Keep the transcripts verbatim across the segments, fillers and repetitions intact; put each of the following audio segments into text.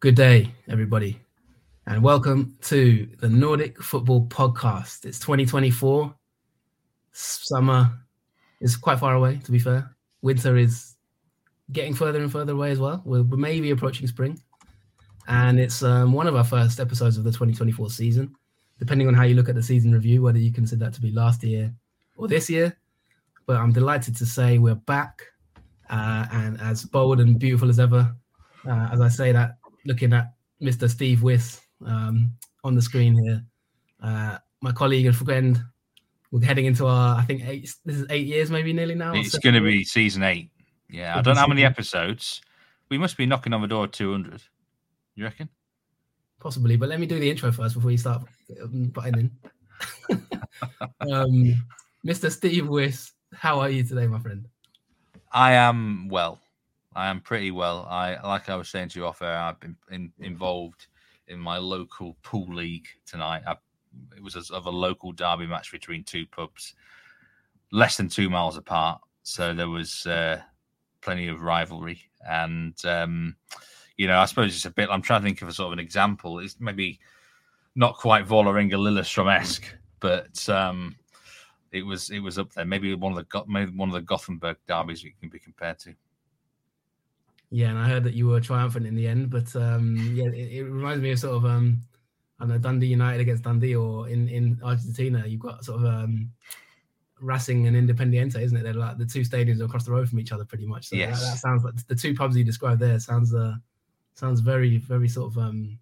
Good day, everybody, and welcome to the Nordic Football Podcast. It's twenty twenty-four. Summer is quite far away, to be fair. Winter is getting further and further away as well. We're maybe approaching spring. And it's um, one of our first episodes of the twenty twenty-four season, depending on how you look at the season review, whether you consider that to be last year or this year. But I'm delighted to say we're back uh, and as bold and beautiful as ever. Uh, as I say that, looking at Mister Steve Wiss um, on the screen here, uh, my colleague and friend. We're heading into our, I think, eight, this is eight years maybe nearly now. It's going to be season eight. Yeah, I don't know how many episodes. We must be knocking on the door of two hundred. You reckon? Possibly, but let me do the intro first before you start butting in. um, Mister Steve Wiss, how are you today, my friend? I am well. I am pretty well. I like I was saying to you off air, I've been in, involved in my local pool league tonight. I, it was a, of a local derby match between two pubs, less than two miles apart. So there was uh, plenty of rivalry. And, um, you know, I suppose it's a bit, I'm trying to think of a sort of an example. It's maybe not quite Vålerenga Lillestrøm-esque, but um, it was it was up there. Maybe one of the maybe one of the Gothenburg derbies you can be compared to. Yeah, and I heard that you were triumphant in the end, but um, yeah, it, it reminds me of sort of um, I don't know, Dundee United against Dundee, or in, in Argentina, you've got sort of um, Racing and Independiente, isn't it? They're like the two stadiums across the road from each other, pretty much. So yes. that, that sounds like the two pubs you described there. Sounds uh, sounds very, very sort of um,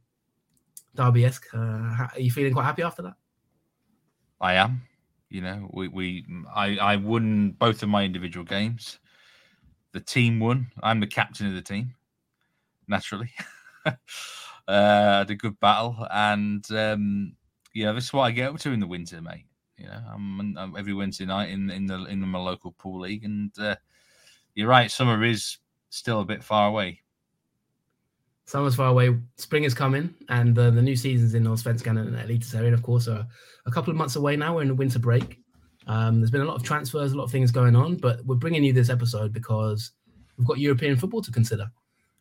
derby-esque. Uh, are you feeling quite happy after that? I am. You know, we we I, I won both of my individual games. The team won. I'm the captain of the team, naturally. uh, I had a good battle, and um, yeah, this is what I get up to in the winter, mate. You know, I'm, I'm every Wednesday night in in the in my local pool league, and uh, you're right. Summer is still a bit far away. Summer's far away. Spring is coming, and uh, the new season's in Allsvenskan and Eliteserien, of course, are a couple of months away now. We're in the winter break. Um, there's been a lot of transfers, a lot of things going on, but we're bringing you this episode because we've got European football to consider.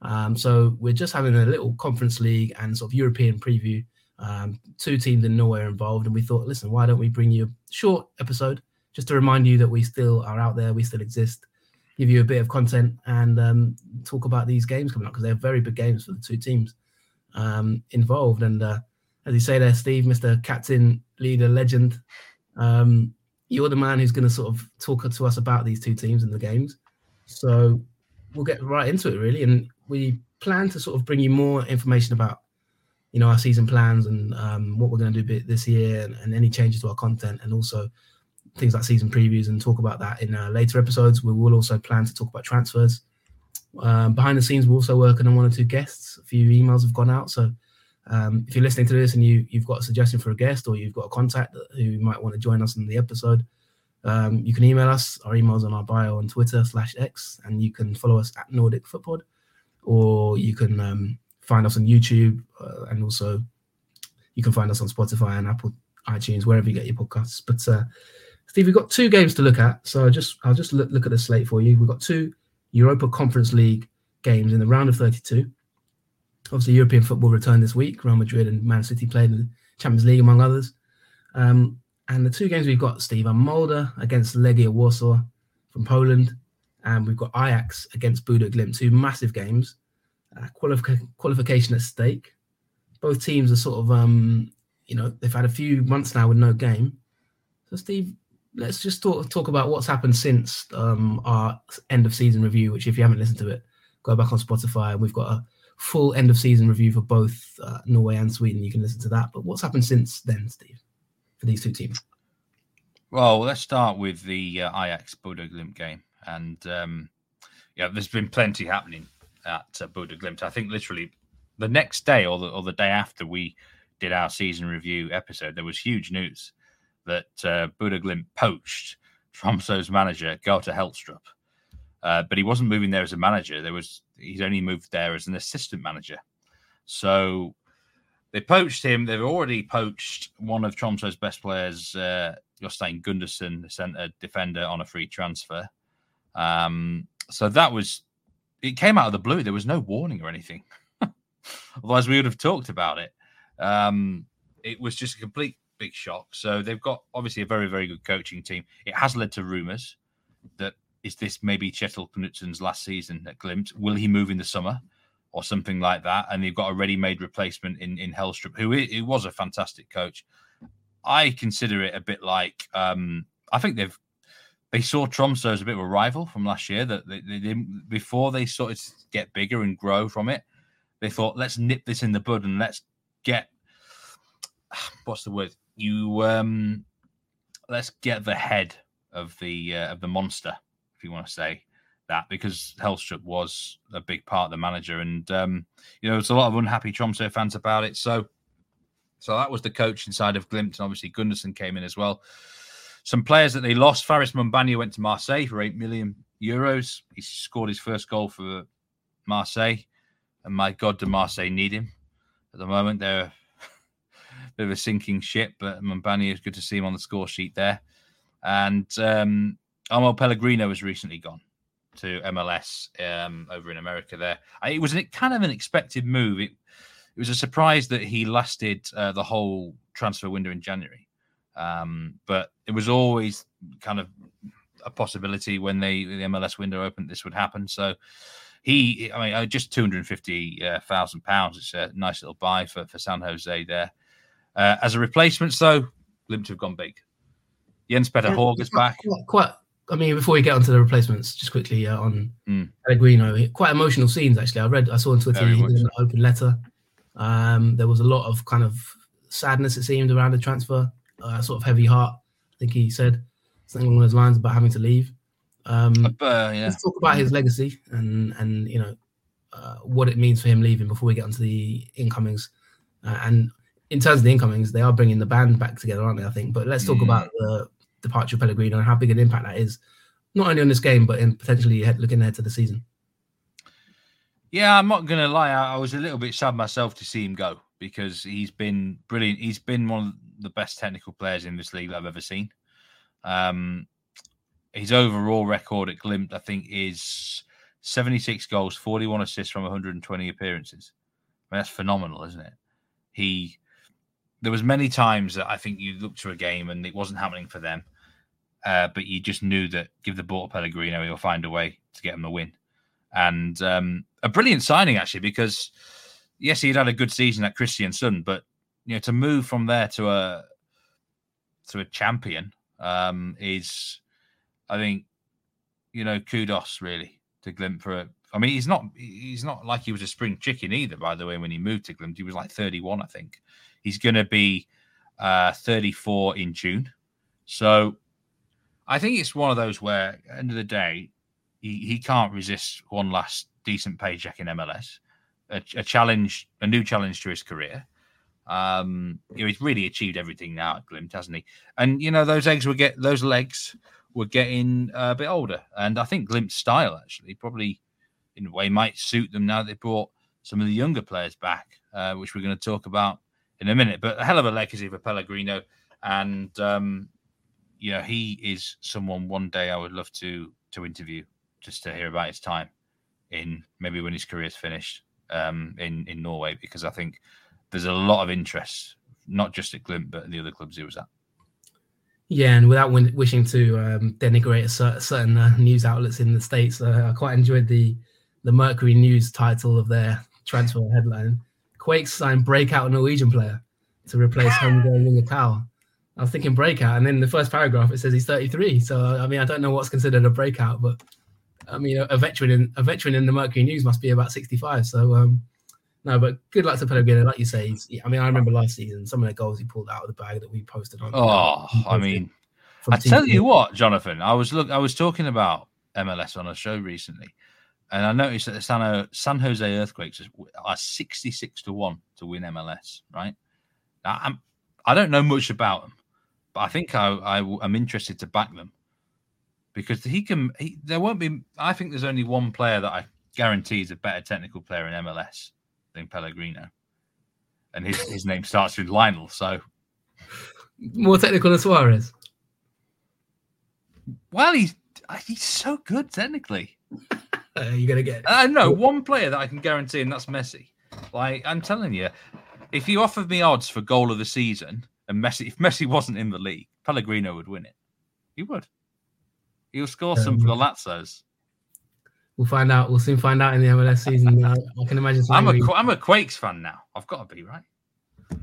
Um, so we're just having a little Conference League and sort of European preview. Um, two teams in Norway are involved, and we thought, listen, why don't we bring you a short episode just to remind you that we still are out there, we still exist, give you a bit of content, and um, talk about these games coming up because they're very big games for the two teams um, involved. And uh, as you say there, Steve, Mister Captain, leader, legend. Um, You're the man who's going to sort of talk to us about these two teams and the games. So we'll get right into it, really. And we plan to sort of bring you more information about, you know, our season plans and um, what we're going to do this year and, and any changes to our content, and also things like season previews, and talk about that in uh, later episodes. We will also plan to talk about transfers. Um, behind the scenes, we're also working on one or two guests. A few emails have gone out. So Um, if you're listening to this and you, you've got a suggestion for a guest, or you've got a contact who might want to join us in the episode, um, you can email us. Our email's on our bio on Twitter slash X, and you can follow us at Nordic Footpod, or you can um, find us on YouTube, uh, and also you can find us on Spotify and Apple, iTunes, wherever you get your podcasts. But uh, Steve, we've got two games to look at, so I'll just, I'll just look, look at the slate for you. We've got two Europa Conference League games in the round of thirty-two. Obviously, European football returned this week. Real Madrid and Man City played in the Champions League, among others. Um, and the two games we've got, Steve, are Molde against Legia Warsaw from Poland. And we've got Ajax against Bodø/Glimt, two massive games. Uh, qualif- qualification at stake. Both teams are sort of, um, you know, they've had a few months now with no game. So, Steve, let's just talk, talk about what's happened since um, our end-of-season review, which, if you haven't listened to it, go back on Spotify. And we've got a full end of season review for both uh, Norway and Sweden. You can listen to that. But what's happened since then, Steve, for these two teams? Well, let's start with the uh, Ajax Bodø/Glimt game. And um, yeah, there's been plenty happening at uh, Bodø/Glimt. I think literally the next day, or the, or the day after we did our season review episode, there was huge news that uh, Bodø/Glimt poached Tromsø's manager, Gøta Hellstrup. Uh, but he wasn't moving there as a manager. There was he's only moved there as an assistant manager. So they poached him. They've already poached one of Tromsø's best players, uh, Jostein Gundersen, the centre defender, on a free transfer. Um, so that was it came out of the blue. There was no warning or anything. Otherwise, we would have talked about it. Um, it was just a complete big shock. So they've got obviously a very, very good coaching team. It has led to rumours that is this maybe Kjetil Knutsen's last season at Glimt? Will he move in the summer or something like that? And they've got a ready-made replacement in, in Hellstrup, who it, it was a fantastic coach. I consider it a bit like, um, I think they've, they saw Tromsø as a bit of a rival from last year that they, they, they before they started to get bigger and grow from it, they thought, let's nip this in the bud and let's get, what's the word? You, um, let's get the head of the, uh, of the monster, if you want to say that, because Hellstrup was a big part of the manager. And, um, you know, it's a lot of unhappy Tromsø fans about it. So, So that was the coach inside of Glimt, and obviously Gundersen came in as well. Some players that they lost. Faris Moumbagna went to Marseille for eight million euros. He scored his first goal for Marseille, and my God, do Marseille need him at the moment. They're a bit of a sinking ship, but Moumbagna, is good to see him on the score sheet there. And um, Armel Pellegrino has recently gone to M L S um, over in America there. It was an, kind of an expected move. It, It was a surprise that he lasted uh, the whole transfer window in January. Um, but it was always kind of a possibility when they, the M L S window opened, this would happen. So he, I mean, just two hundred fifty thousand pounds. It's a nice little buy for, for San Jose there. Uh, as a replacement, so Glimt have gone big. Jens Petter Hauge is back. Quite, I mean, before we get onto the replacements, just quickly uh, on mm. Pellegrino, quite emotional scenes, actually. I read, I saw on Twitter, he did an open letter. Um, there was a lot of kind of sadness, it seemed, around the transfer, uh, sort of heavy heart. I think he said something along those lines about having to leave. Um, uh, yeah. Let's talk about his legacy and, and you know, uh, what it means for him leaving before we get onto the incomings. Uh, and in terms of the incomings, they are bringing the band back together, aren't they, I think? But let's talk mm. about the departure of Pellegrino and how big an impact that is, not only on this game, but in potentially looking ahead to the season. Yeah, I'm not going to lie. I was a little bit sad myself to see him go because he's been brilliant. He's been one of the best technical players in this league I've ever seen. Um, his overall record at Glimt, I think, is seventy-six goals, forty-one assists from one hundred twenty appearances. I mean, that's phenomenal, isn't it? He, there was many times that I think you looked to a game and it wasn't happening for them, uh, but you just knew that give the ball to Pellegrino, he'll find a way to get him a win. And um, a brilliant signing, actually, because, yes, he'd had a good season at Kristiansund, but, you know, to move from there to a to a champion um, is, I think, you know, kudos, really, to Glimt for a... I mean, he's not he's not like he was a spring chicken either, by the way, when he moved to Glimt. He was like thirty-one, I think. He's going to be uh, thirty-four in June. So I think it's one of those where, at the end of the day, He, he can't resist one last decent paycheck in M L S, a, a challenge, a new challenge to his career. Um, you know, he's really achieved everything now at Glimt, hasn't he? And you know, those eggs were get those legs were getting a bit older, and I think Glimt's style actually probably in a way might suit them now that they brought some of the younger players back, uh, which we're going to talk about in a minute. But a hell of a legacy for Pellegrino, and um, you know, he is someone one day I would love to to interview. Just to hear about his time in maybe when his career's finished um, in, in Norway, because I think there's a lot of interest, not just at Glimt, but the other clubs he was at. Yeah, and without win- wishing to um, denigrate a cer- certain uh, news outlets in the States, uh, I quite enjoyed the, the Mercury News title of their transfer headline. Quakes sign breakout Norwegian player to replace homegrown winger Cow. I was thinking breakout, and in the first paragraph it says he's thirty-three. So, I mean, I don't know what's considered a breakout, but... I mean, a veteran in a veteran in the Mercury News must be about sixty-five. So, um, no, but good luck to Pellegrino. Like you say, he's, I mean, I remember last season, some of the goals he pulled out of the bag that we posted on. Oh, posted I mean, I tell you what, Jonathan, I was look, I was talking about M L S on a show recently, and I noticed that the San, o- San Jose Earthquakes are sixty-six to one to win M L S, right? Now, I'm, I don't know much about them, but I think I, I, I'm interested to back them. Because he can, he, there won't be. I think there's only one player that I guarantee is a better technical player in M L S than Pellegrino, and his, his name starts with Lionel. So more technical than Suarez. Well, he's he's so good technically. Uh, you're gonna get. I know one player that I can guarantee, and that's Messi. Like, I'm telling you, if you offered me odds for goal of the season and Messi, if Messi wasn't in the league, Pellegrino would win it. He would. He'll score um, some for the Lazzos. We'll find out. We'll soon find out in the M L S season. I can imagine. I'm a, I'm a Quakes fan now. I've got to be, right?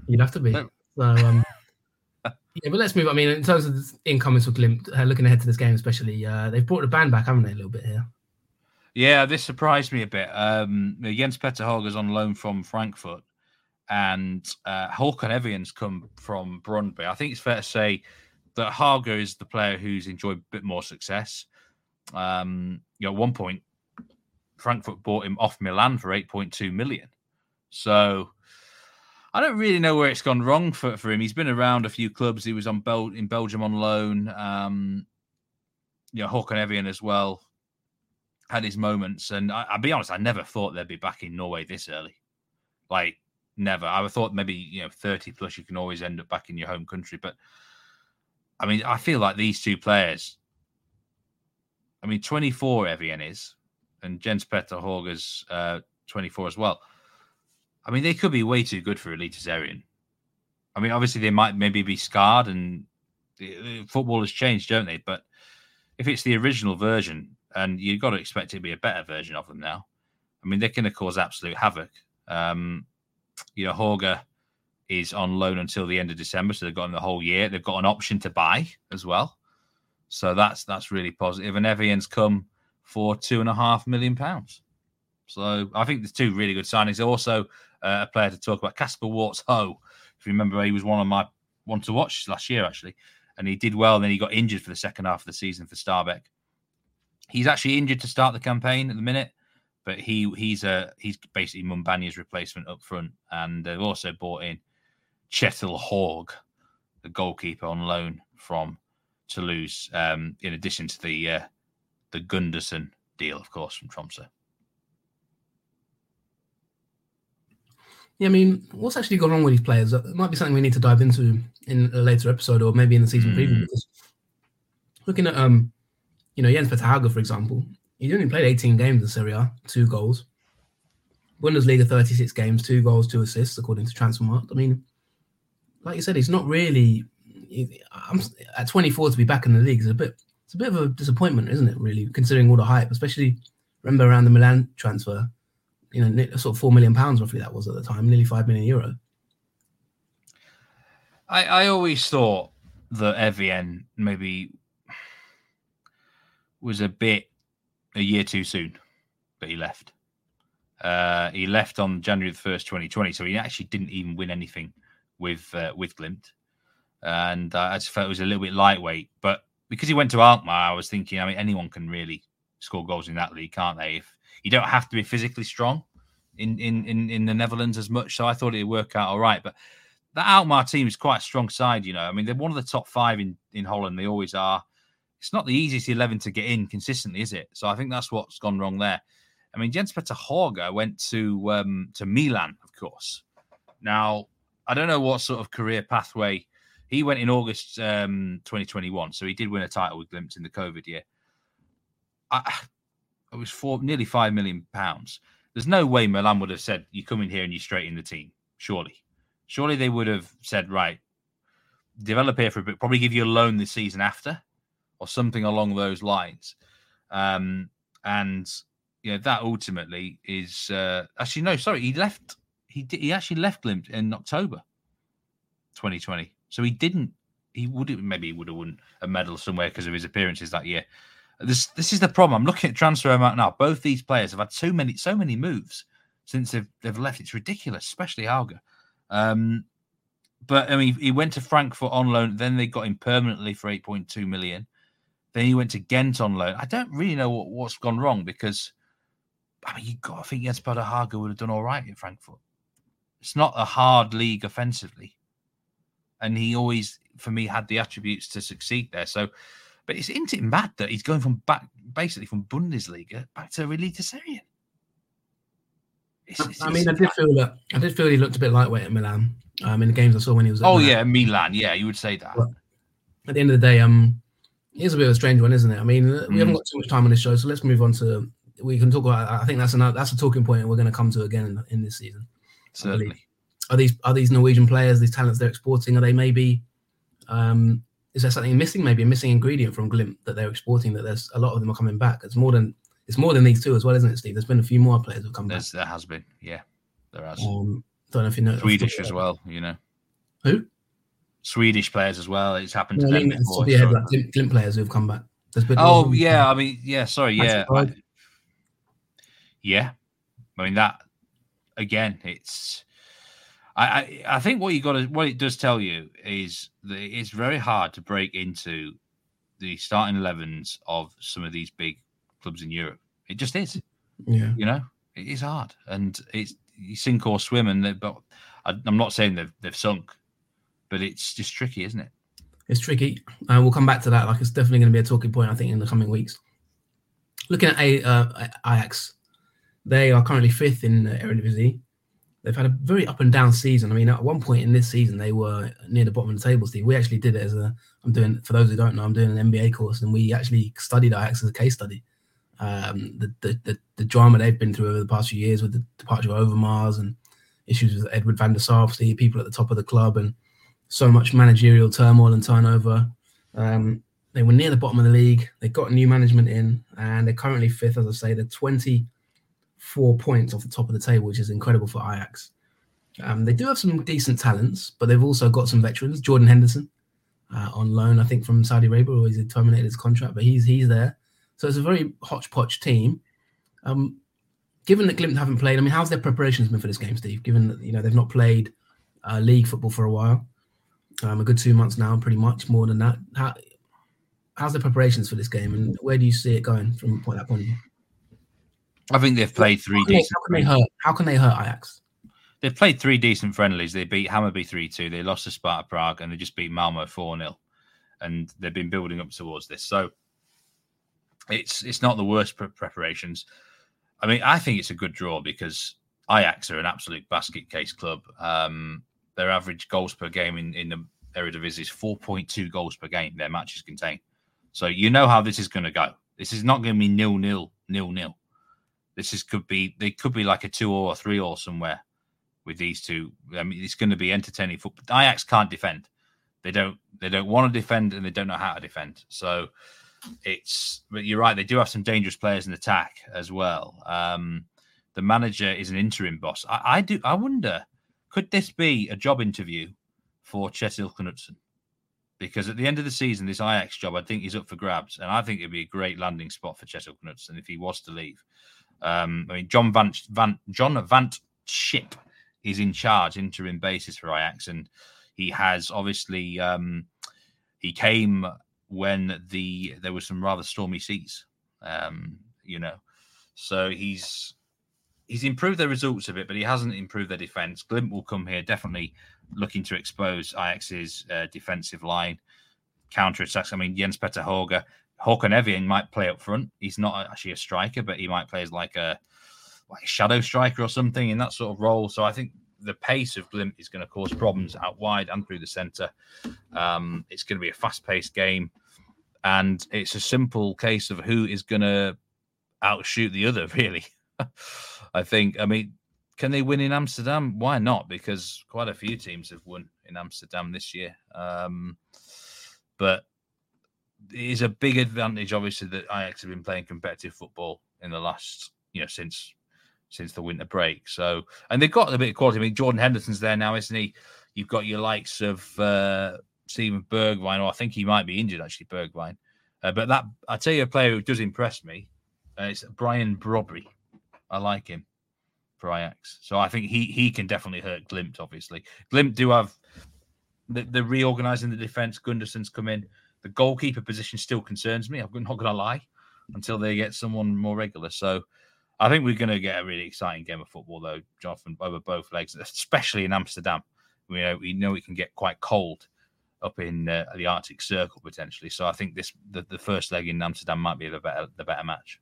You'd have to be. So, um, yeah, but let's move. I mean, in terms of the incomings for Glimt, uh, looking ahead to this game especially, uh, they've brought the band back, haven't they, a little bit here? Yeah, this surprised me a bit. Um, Jens Petter Hauge is on loan from Frankfurt, and uh, Håkon Evian's come from Brøndby. I think it's fair to say that Hauge is the player who's enjoyed a bit more success. Um, you know, at one point, Frankfurt bought him off Milan for eight point two million. So I don't really know where it's gone wrong for, for him. He's been around a few clubs. He was on Bel- in Belgium on loan. Um, you know, Håkon Evian as well had his moments. And I, I'll be honest, I never thought they'd be back in Norway this early. Like, never. I thought maybe, you know, thirty plus, you can always end up back in your home country. But I mean, I feel like these two players, I mean, twenty-four Evian is, and Jens Petter Hauge's uh, twenty-four as well. I mean, they could be way too good for Eliteserien. I mean, obviously, they might maybe be scarred, and football has changed, don't they? But if it's the original version, and you've got to expect it to be a better version of them now, I mean, they're going to cause absolute havoc. Um, you know, Hauge is on loan until the end of December, so they've got him the whole year. They've got an option to buy as well. So that's that's really positive. And Evian's come for two and a half million pounds. So I think there's two really good signings. Also, uh, a player to talk about, Kasper Wartz Ho. If you remember, he was one of my one to watch last year, actually. And he did well. And then he got injured for the second half of the season for Stabæk. He's actually injured to start the campaign at the minute. But he he's a, he's basically Mumbagna's replacement up front. And they've also bought in Kjetil Hauge, the goalkeeper, on loan from Toulouse, um, in addition to the uh, the Gundersen deal, of course, from Tromsø. Yeah, I mean, what's actually gone wrong with these players? It might be something we need to dive into in a later episode, or maybe in the season mm. preview. Looking at, um, you know, Jens Petter Hauge, for example, he's only played eighteen games in Serie A, two goals. Bundesliga, thirty-six games, two goals, two assists, according to Transfermarkt. I mean, like you said, he's not really. I'm at twenty-four to be back in the league is a bit it's a bit of a disappointment, isn't it, really, considering all the hype, especially remember around the Milan transfer, you know, sort of four million pounds roughly that was at the time, nearly five million euro. I, I always thought that Evian maybe was a bit a year too soon, but he left. Uh, he left on January the first, twenty twenty, so he actually didn't even win anything with uh, with Glimt. And I just felt it was a little bit lightweight. But because he went to Alkmaar, I was thinking, I mean, anyone can really score goals in that league, can't they? If you don't have to be physically strong in, in, in, in the Netherlands as much. So I thought it would work out all right. But that Alkmaar team is quite a strong side, you know. I mean, they're one of the top five in, in Holland. They always are. It's not the easiest eleven to get in consistently, is it? So I think that's what's gone wrong there. I mean, Jens Petter Hauge went to, um, to Milan, of course. Now, I don't know what sort of career pathway. He went in August um, twenty twenty-one, so he did win a title with Glimt in the COVID year. I, it was for nearly five million pounds. There's no way Milan would have said, "You come in here and you straight in the team." Surely, surely they would have said, "Right, develop here for a bit. Probably give you a loan the season after, or something along those lines." Um, and yeah, you know, that ultimately is uh, actually no. Sorry, he left. He did, he actually left Glimt in October twenty twenty. So he didn't, he wouldn't, maybe he would have won a medal somewhere because of his appearances that year. This this is the problem. I'm looking at Transfermarkt now. Both these players have had so many, so many moves since they've, they've left. It's ridiculous, especially Hauge. Um, but I mean, he went to Frankfurt on loan. Then they got him permanently for eight point two million. Then he went to Ghent on loan. I don't really know what, what's gone wrong because, I mean, you've got to think Jens Petter Hauge would have done all right in Frankfurt. It's not a hard league offensively. And he always, for me, had the attributes to succeed there. So, but it's, isn't it mad that he's going from back, basically from Bundesliga back to Eliteserien? It's, it's, I mean, I did feel that I did feel he looked a bit lightweight at Milan. Um, in the games I saw when he was. At oh Milan. Yeah, Milan. Yeah, you would say that. But at the end of the day, um, here's a bit of a strange one, isn't it? I mean, we mm. haven't got too much time on this show, so let's move on to. We can talk about. I think that's another. That's a talking point we're going to come to again in, in this season. Certainly. Are these are these Norwegian players, these talents they're exporting, are they maybe, um, is there something missing, maybe a missing ingredient from Glimt that they're exporting, that there's a lot of them are coming back? It's more than it's more than these two as well, isn't it, Steve? There's been a few more players who've come there's, back. There has been, yeah. There has. Um, don't know if you know. Swedish as well, you know. Who? Swedish players as well. It's happened yeah, to I mean, them before. Yeah, like Glimt, Glimt players who've come back. Been oh, yeah. I mean, yeah, sorry. Yeah. I, yeah. I mean, that, again, it's... I, I think what you got to, what it does tell you is that it's very hard to break into the starting elevens of some of these big clubs in Europe. It just is, yeah. You know, it is hard, and it's you sink or swim. And but I'm not saying they've they've sunk, but it's just tricky, isn't it? It's tricky, and uh, we'll come back to that. Like, it's definitely going to be a talking point, I think, in the coming weeks. Looking at a uh, Ajax, they are currently fifth in the Eredivisie. They've had a very up and down season. I mean, at one point in this season, they were near the bottom of the table, Steve. We actually did it as a, I'm doing, for those who don't know, I'm doing an M B A course, and we actually studied Ajax as a case study. Um, the, the, the, the drama they've been through over the past few years with the departure of Overmars and issues with Edward van der Sar, obviously, people at the top of the club, and so much managerial turmoil and turnover. Um, they were near the bottom of the league. They got new management in, and they're currently fifth, as I say. They're twenty four points off the top of the table, which is incredible for Ajax. Um, they do have some decent talents, but they've also got some veterans. Jordan Henderson uh, on loan, I think, from Saudi Arabia, or he's terminated his contract, but he's he's there. So it's a very hodgepodge team. Um, given that Glimt haven't played, I mean, how's their preparations been for this game, Steve? Given that, you know, they've not played uh, league football for a while, um, a good two months now, pretty much, more than that. How, how's the preparations for this game, and where do you see it going from that point of view? I think they've played three how can decent. They, how, can they hurt, how can they hurt Ajax? They've played three decent friendlies. They beat Hammarby three two. They lost to Sparta Prague, and they just beat Malmo four nil. And they've been building up towards this. So it's it's not the worst pre- preparations. I mean, I think it's a good draw because Ajax are an absolute basket case club. Um, their average goals per game in, in the Eredivisie is four point two goals per game. Their matches contain. So you know how this is going to go. This is not going to be nil-nil, nil-nil. This is could be they could be like a two or a three or somewhere with these two. I mean, it's going to be entertaining football. Ajax can't defend. They don't they don't want to defend, and they don't know how to defend. So it's but you're right. They do have some dangerous players in attack as well. Um, the manager is an interim boss. I, I do. I wonder, could this be a job interview for Kjetil Knutsen? Because at the end of the season, this Ajax job, I think, is up for grabs, and I think it'd be a great landing spot for Kjetil Knutsen if he was to leave. Um, I mean, John Van, Van John Vant Schip is in charge, interim basis for Ajax, and he has obviously um, he came when the there were some rather stormy seas, um, you know. So he's he's improved their results a bit, but he hasn't improved their defence. Glimt will come here definitely looking to expose Ajax's uh, defensive line, counter attacks. I mean, Jens Petter Hauge. Håkon Evian might play up front. He's not actually a striker, but he might play as like a like a shadow striker or something in that sort of role. So I think the pace of Glimt is going to cause problems out wide and through the centre. Um, it's going to be a fast-paced game. And it's a simple case of who is going to outshoot the other, really. I think, I mean, can they win in Amsterdam? Why not? Because quite a few teams have won in Amsterdam this year. Um, but... It is a big advantage, obviously, that Ajax have been playing competitive football in the last, you know, since since the winter break. So, and they've got a bit of quality. I mean, Jordan Henderson's there now, isn't he? You've got your likes of uh, Steven Bergwijn, or I think he might be injured, actually, Bergwijn. Uh, but that, I tell you, a player who does impress me uh, is Brian Brobbey. I like him for Ajax. So I think he he can definitely hurt Glimt, obviously. Glimt do have, the, the reorganising the defence. Gundersen's come in. The goalkeeper position still concerns me. I'm not going to lie, until they get someone more regular. So I think we're going to get a really exciting game of football, though, Jonathan, over both legs, especially in Amsterdam. We know we know it can get quite cold up in uh, the Arctic Circle potentially. So I think this the, the first leg in Amsterdam might be the better the better match.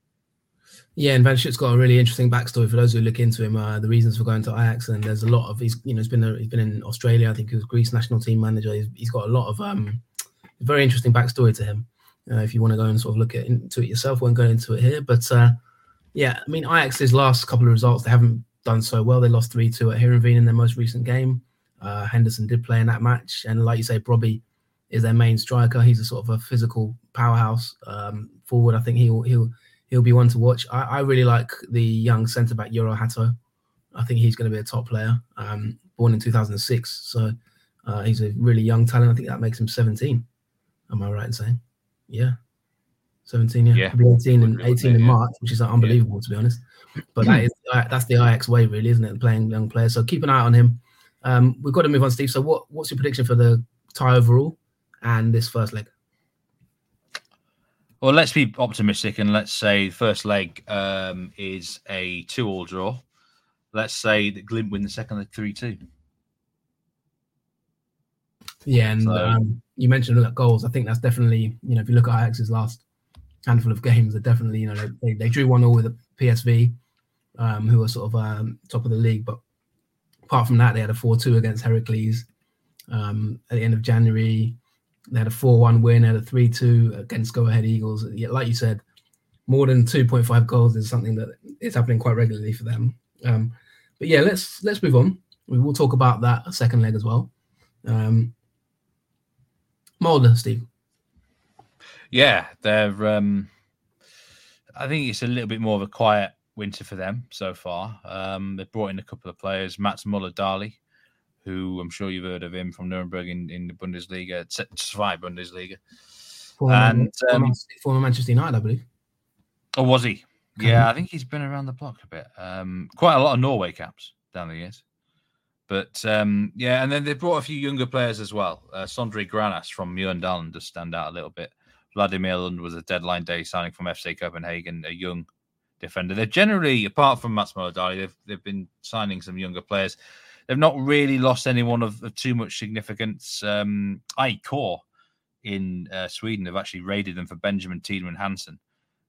Yeah, and Van Schip's got a really interesting backstory for those who look into him. Uh, the reasons for going to Ajax, and there's a lot of he's you know he's been a, he's been in Australia. I think he was Greece national team manager. He's, he's got a lot of. Um, Very interesting backstory to him. Uh, if you want to go and sort of look at, into it yourself, won't go into it here. But uh, yeah, I mean, Ajax's last couple of results, they haven't done so well. They lost three two at Heerenveen in their most recent game. Uh, Henderson did play in that match. And like you say, Brobbey is their main striker. He's a sort of a physical powerhouse um, forward. I think he'll he'll he'll be one to watch. I, I really like the young centre-back Euro Hatto. I think he's going to be a top player, um, born in two thousand six. So uh, he's a really young talent. I think that makes him seventeen. Am I right in saying? Yeah. seventeen, yeah. yeah. eighteen, and eighteen in March, which is like, unbelievable, yeah. to be honest. But that is, that's the Ajax way, really, isn't it? Playing young players. So keep an eye on him. Um, we've got to move on, Steve. So what, what's your prediction for the tie overall and this first leg? Well, let's be optimistic and let's say the first leg um, is a two-all draw. Let's say that Glimt win the second leg three two. Yeah, and so, um, you mentioned like, goals. I think that's definitely, you know, if you look at Ajax's last handful of games, they're definitely, you know, they, they drew one all with a P S V, um, who were sort of um, top of the league. But apart from that, they had a four two against Heracles um, at the end of January. They had a four one win, they had a three two against Go Ahead Eagles. Yet, like you said, more than two point five goals is something that is happening quite regularly for them. Um, but yeah, let's let's move on. We will talk about that second leg as well. Um, Molde, Steve. Yeah, they're. Um, I think it's a little bit more of a quiet winter for them so far. Um, they've brought in a couple of players, Mats Møller Dæhli, who I'm sure you've heard of him from Nuremberg in, in the Bundesliga, Zweite Bundesliga, former, and um, former Manchester United, I believe. Oh, was he? Yeah, I think he's been around the block a bit. Um, quite a lot of Norway caps down the years. But, um, yeah, and then they brought a few younger players as well. Uh, Sondre Grænas from Mjøndalen does stand out a little bit. Vladimir Lund was a deadline day signing from F C Copenhagen, a young defender. They're generally, apart from Mats Møller Dæhli, they've, they've been signing some younger players. They've not really lost anyone of, of too much significance. Um, I E. Corps in uh, Sweden have actually raided them for Benjamin Tiedemann Hansen,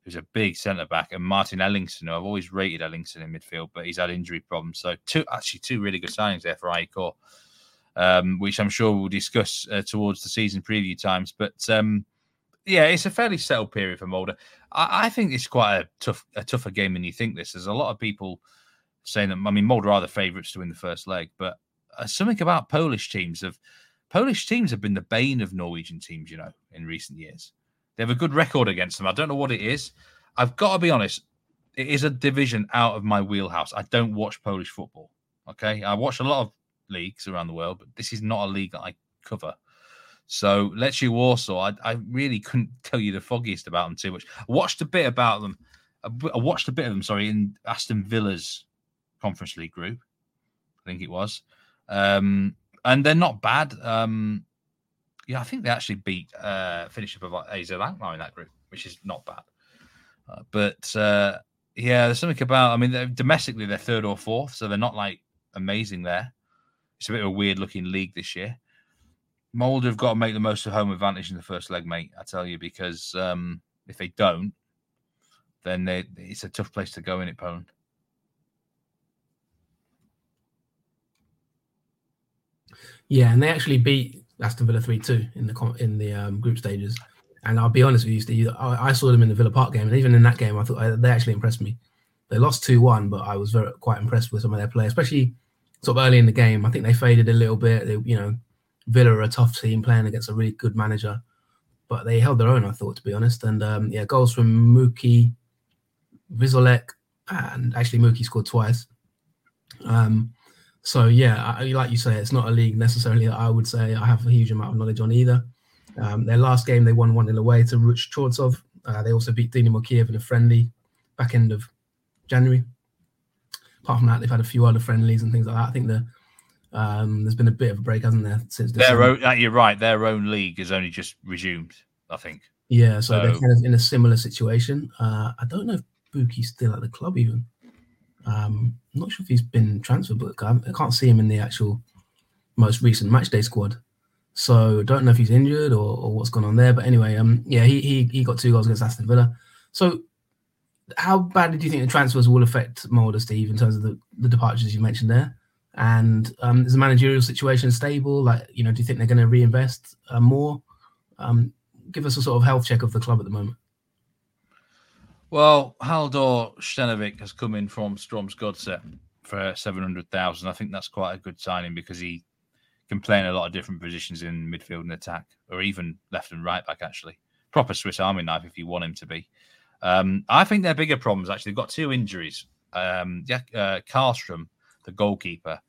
who's a big centre-back, and Martin Ellingson, who I've always rated Ellingson in midfield, but he's had injury problems. So two, actually two really good signings there for I E. Corps, um, which I'm sure we'll discuss uh, towards the season preview times. But, um, yeah, it's a fairly settled period for Molde. I, I think it's quite a tough, a tougher game than you think this. There's a lot of people saying that, I mean, Molde are the favourites to win the first leg, but uh, something about Polish teams have, Polish teams have been the bane of Norwegian teams, you know, in recent years. They have a good record against them. I don't know what it is. I've got to be honest. It is a division out of my wheelhouse. I don't watch Polish football. Okay. I watch a lot of leagues around the world, but this is not a league that I cover. So Lechia Warsaw, I, I really couldn't tell you the foggiest about them too much. I watched a bit about them. I watched a bit of them, sorry, in Aston Villa's Conference League group. I think it was. Um, and they're not bad. Um, Yeah, I think they actually beat uh, finish up of A Z Alkmaar in that group, which is not bad. Uh, but uh, yeah, there's something about. I mean, they're, domestically they're third or fourth, so they're not like amazing there. It's a bit of a weird-looking league this year. Molde have got to make the most of home advantage in the first leg, mate. I tell you, because um, if they don't, then they, it's a tough place to go in it, Poland. Yeah, and they actually beat Aston Villa three two in the in the um, group stages. And I'll be honest with you, Steve, I, I saw them in the Villa Park game. And even in that game, I thought I, they actually impressed me. They lost two one, but I was very quite impressed with some of their play, especially sort of early in the game. I think they faded a little bit. They, you know, Villa are a tough team playing against a really good manager. But they held their own, I thought, to be honest. And, um, yeah, goals from Muki, Vizolek, and actually Muki scored twice. Um So, yeah, I, like you say, it's not a league necessarily that I would say I have a huge amount of knowledge on either. Um, their last game, they won one nil away to Ruch Chorzów. Uh, they also beat Dynamo Kiev in a friendly back end of January. Apart from that, they've had a few other friendlies and things like that. I think the, um, there's been a bit of a break, hasn't there, since their own, you're right, their own league has only just resumed, I think. Yeah, so, so they're kind of in a similar situation. Uh, I don't know if Buki's still at the club even. Um, I'm not sure if he's been transferred, but I can't see him in the actual most recent matchday squad. So don't know if he's injured or, or what's going on there. But anyway, um, yeah, he, he he got two goals against Aston Villa. So how badly do you think the transfers will affect Molde, Steve, in terms of the, the departures you mentioned there? And um, is the managerial situation stable? Like, you know, do you think they're going to reinvest uh, more? Um, give us a sort of health check of the club at the moment. Well, Haldor Stenovic has come in from Strømsgodset for seven hundred thousand. I think that's quite a good signing because he can play in a lot of different positions in midfield and attack, or even left and right back, actually. Proper Swiss Army knife if you want him to be. Um, I think they're bigger problems, actually. They've got two injuries. Um, yeah, uh, Karlström, the goalkeeper,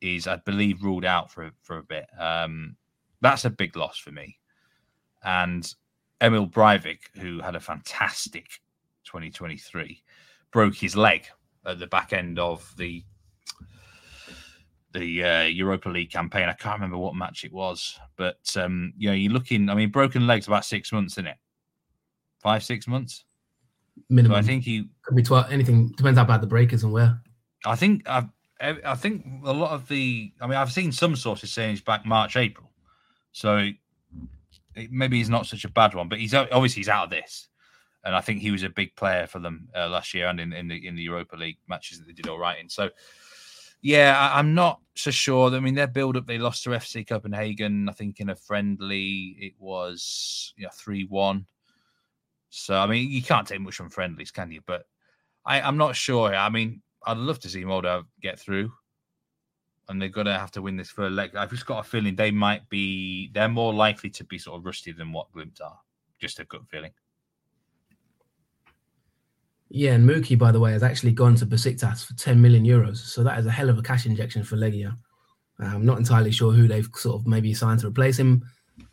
is, I believe, ruled out for, for a bit. Um, that's a big loss for me. And Emil Breivik, who had a fantastic twenty twenty-three, broke his leg at the back end of the the uh, Europa League campaign. I can't remember what match it was, but um, you know, you're looking. I mean, broken legs about six months, isn't it? Five, six months minimum. So I think he could be twelve. Anything depends how bad the break is and where. I think I've, I think a lot of the. I mean, I've seen some sources saying he's back March, April. So it, maybe he's not such a bad one, but he's obviously he's out of this. And I think he was a big player for them uh, last year and in, in the in the Europa League matches that they did all right in. So, yeah, I, I'm not so sure. I mean, their build-up, they lost to F C Copenhagen, I think, in a friendly. It was you know, three one. So, I mean, you can't take much from friendlies, can you? But I, I'm not sure. I mean, I'd love to see Molde get through. And they're going to have to win this for a leg. I've just got a feeling they might be... They're more likely to be sort of rusty than what Glimt are. Just a gut feeling. Yeah, and Mookie, by the way, has actually gone to Besiktas for ten million euros. So that is a hell of a cash injection for Legia. I'm not entirely sure who they've sort of maybe signed to replace him.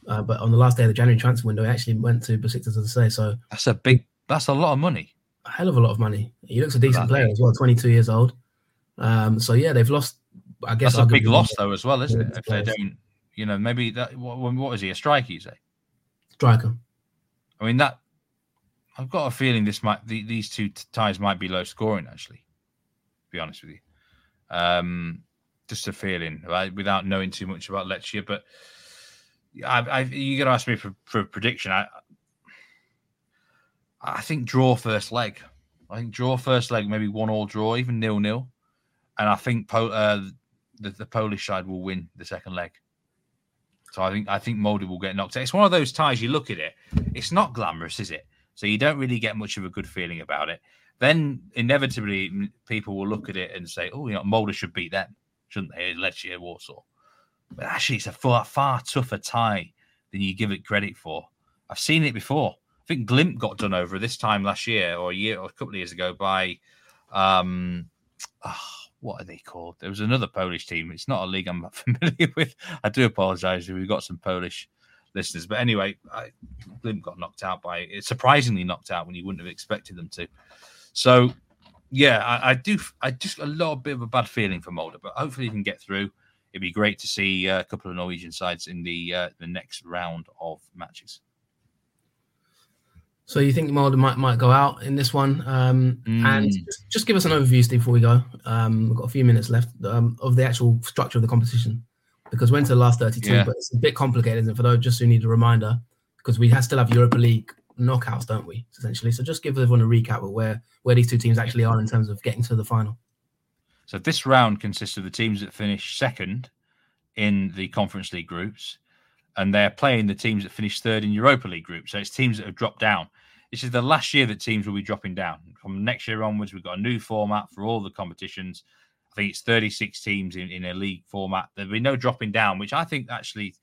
Uh, but on the last day of the January transfer window, he actually went to Besiktas, as I say. So that's a big, that's a lot of money. A hell of a lot of money. He looks a decent player as well, twenty-two years old. Um, so yeah, they've lost, I guess. That's a big loss though as well, isn't it? If they don't, you know, maybe that, what, what is he, a striker, you say? Striker. I mean, that, I've got a feeling this might these two ties might be low scoring, actually, to be honest with you. Um, just a feeling, right? Without knowing too much about Lecce. But I, I, you're going to ask me for, for a prediction. I, I think draw first leg. I think draw first leg, maybe one-all draw, even nil-nil. And I think po- uh, the, the Polish side will win the second leg. So I think I think Molde will get knocked out. It's one of those ties, you look at it, it's not glamorous, is it? So you don't really get much of a good feeling about it. Then inevitably, people will look at it and say, "Oh, you know, Molde should beat them, shouldn't they? Legia Warsaw." But actually, it's a far, far tougher tie than you give it credit for. I've seen it before. I think Glimt got done over this time last year, or a year, or a couple of years ago, by um, oh, what are they called? There was another Polish team. It's not a league I'm familiar with. I do apologise if we've got some Polish listeners, but anyway, I, Glimt got knocked out by surprisingly knocked out when you wouldn't have expected them to. So, yeah, I, I do. I just a little bit of a bad feeling for Molde, but hopefully you can get through. It'd be great to see a couple of Norwegian sides in the uh, the next round of matches. So you think Molde might might go out in this one? Um, mm. And just give us an overview, Steve, before we go. Um, we've got a few minutes left um, of the actual structure of the competition. Because we're into the last thirty-two, yeah. But it's a bit complicated, isn't it? For those just who need a reminder, because we have, still have Europa League knockouts, don't we, essentially? So just give everyone a recap of where, where these two teams actually are in terms of getting to the final. So this round consists of the teams that finish second in the Conference League groups, and they're playing the teams that finish third in Europa League groups. So it's teams that have dropped down. This is the last year that teams will be dropping down. From next year onwards, we've got a new format for all the competitions. I think it's thirty-six teams in, in a league format. There'll be no dropping down, which I think actually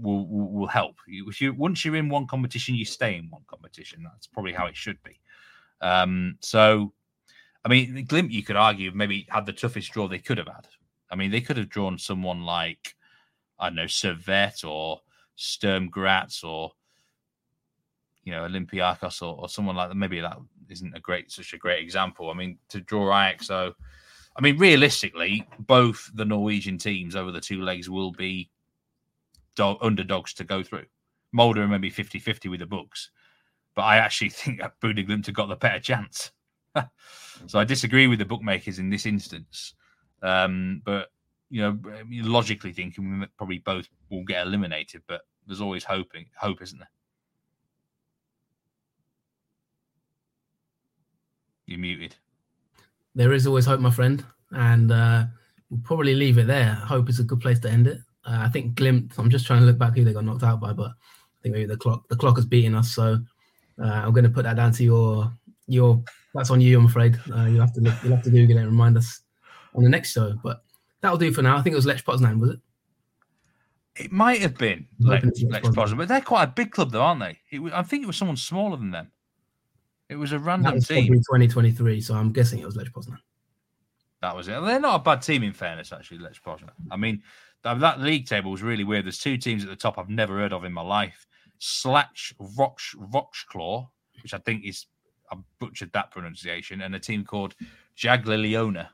will will, will help. You, if you, once you're in one competition, you stay in one competition. That's probably how it should be. Um, so, I mean, Glimt, you could argue, maybe had the toughest draw they could have had. I mean, they could have drawn someone like, I don't know, Servette or Sturm Graz or, you know, Olympiacos or, or someone like that. Maybe that isn't a great such a great example. I mean, to draw Ajax, though, I mean, realistically, both the Norwegian teams over the two legs will be do- underdogs to go through. Molde are maybe fifty-fifty with the books, but I actually think that Bodø/Glimt have got the better chance. So I disagree with the bookmakers in this instance. Um, but, you know, logically thinking, probably both will get eliminated, but there's always hoping, hope, isn't there? You're muted. There is always hope, my friend, and uh, we'll probably leave it there. Hope is a good place to end it. Uh, I think Glimt, I'm just trying to look back who they got knocked out by, but I think maybe the clock the clock is beating us, so uh, I'm going to put that down to your... your. That's on you, I'm afraid. Uh, you'll have to look, you'll have to Google it and remind us. on the next show. But that'll do for now. I think it was Lech Poznań, was it? It might have been Lech, Lech, Lech Poznań, but they're quite a big club, though, aren't they? It was, I think it was someone smaller than them. It was a random was team. twenty twenty-three, so I'm guessing it was Lech Poznań. That was it. They're not a bad team, in fairness, actually, Lech Poznań. I mean, that, that league table was really weird. There's two teams at the top I've never heard of in my life. Slash Roch, Rochklaw, which I think is, I butchered that pronunciation, and a team called Jagiellonia.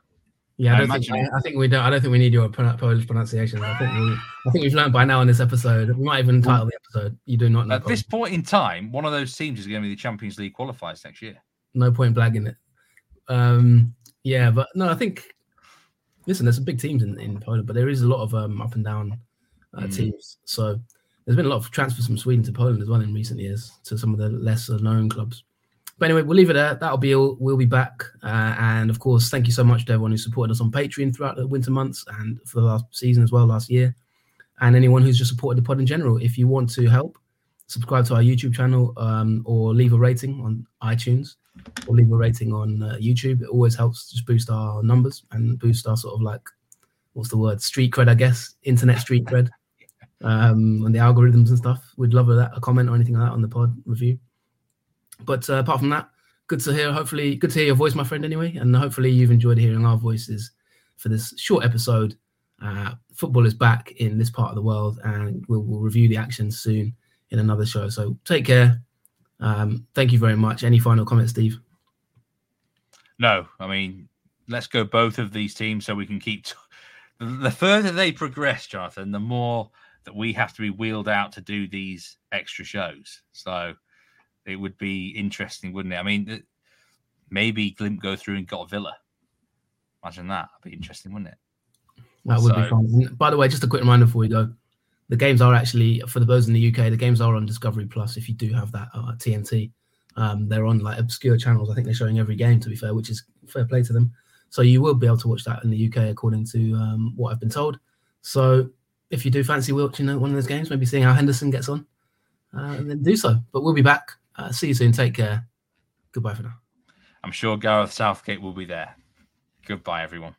Yeah, I, don't I, imagine... think, I think we don't. I don't think we need your Polish pronunciation. I think we, I think we've learned by now in this episode. We might even title the episode. You do not know. At this point in time, one of those teams is going to be the Champions League qualifiers next year. No point blagging it. Um, yeah, but no, I think. Listen, there's some big teams in, in Poland, but there is a lot of um, up and down uh, mm. teams. So there's been a lot of transfers from Sweden to Poland as well in recent years to some of the lesser known clubs. But anyway, we'll leave it there. That'll be all. We'll be back. Uh, and of course, thank you so much to everyone who supported us on Patreon throughout the winter months and for the last season as well, last year. And anyone who's just supported the pod in general. If you want to help, subscribe to our YouTube channel um, or leave a rating on iTunes or leave a rating on uh, YouTube. It always helps just boost our numbers and boost our sort of like, what's the word? Street cred, I guess. Internet street cred. Um, and the algorithms and stuff. We'd love that, a comment or anything like that on the pod review. But uh, apart from that, good to hear. Hopefully, good to hear your voice, my friend. Anyway, and hopefully you've enjoyed hearing our voices for this short episode. Uh, football is back in this part of the world, and we'll, we'll review the action soon in another show. So take care. Um, thank you very much. Any final comments, Steve? No, I mean, let's go both of these teams so we can keep. T- the further they progress, Jonathan, the more that we have to be wheeled out to do these extra shows. So. It would be interesting, wouldn't it? I mean, maybe Glimt go through and got Villa. Imagine that. That'd be interesting, wouldn't it? That would so, be fun. By the way, just a quick reminder before we go. The games are actually, for those in the U K, the games are on Discovery Plus if you do have that uh, T N T. Um, they're on like obscure channels. I think they're showing every game, to be fair, which is fair play to them. So you will be able to watch that in the U K, according to um, what I've been told. So if you do fancy watching one of those games, maybe seeing how Henderson gets on, uh, then do so. But we'll be back. Uh, see you soon. Take care. Goodbye for now. I'm sure Gareth Southgate will be there. Goodbye, everyone.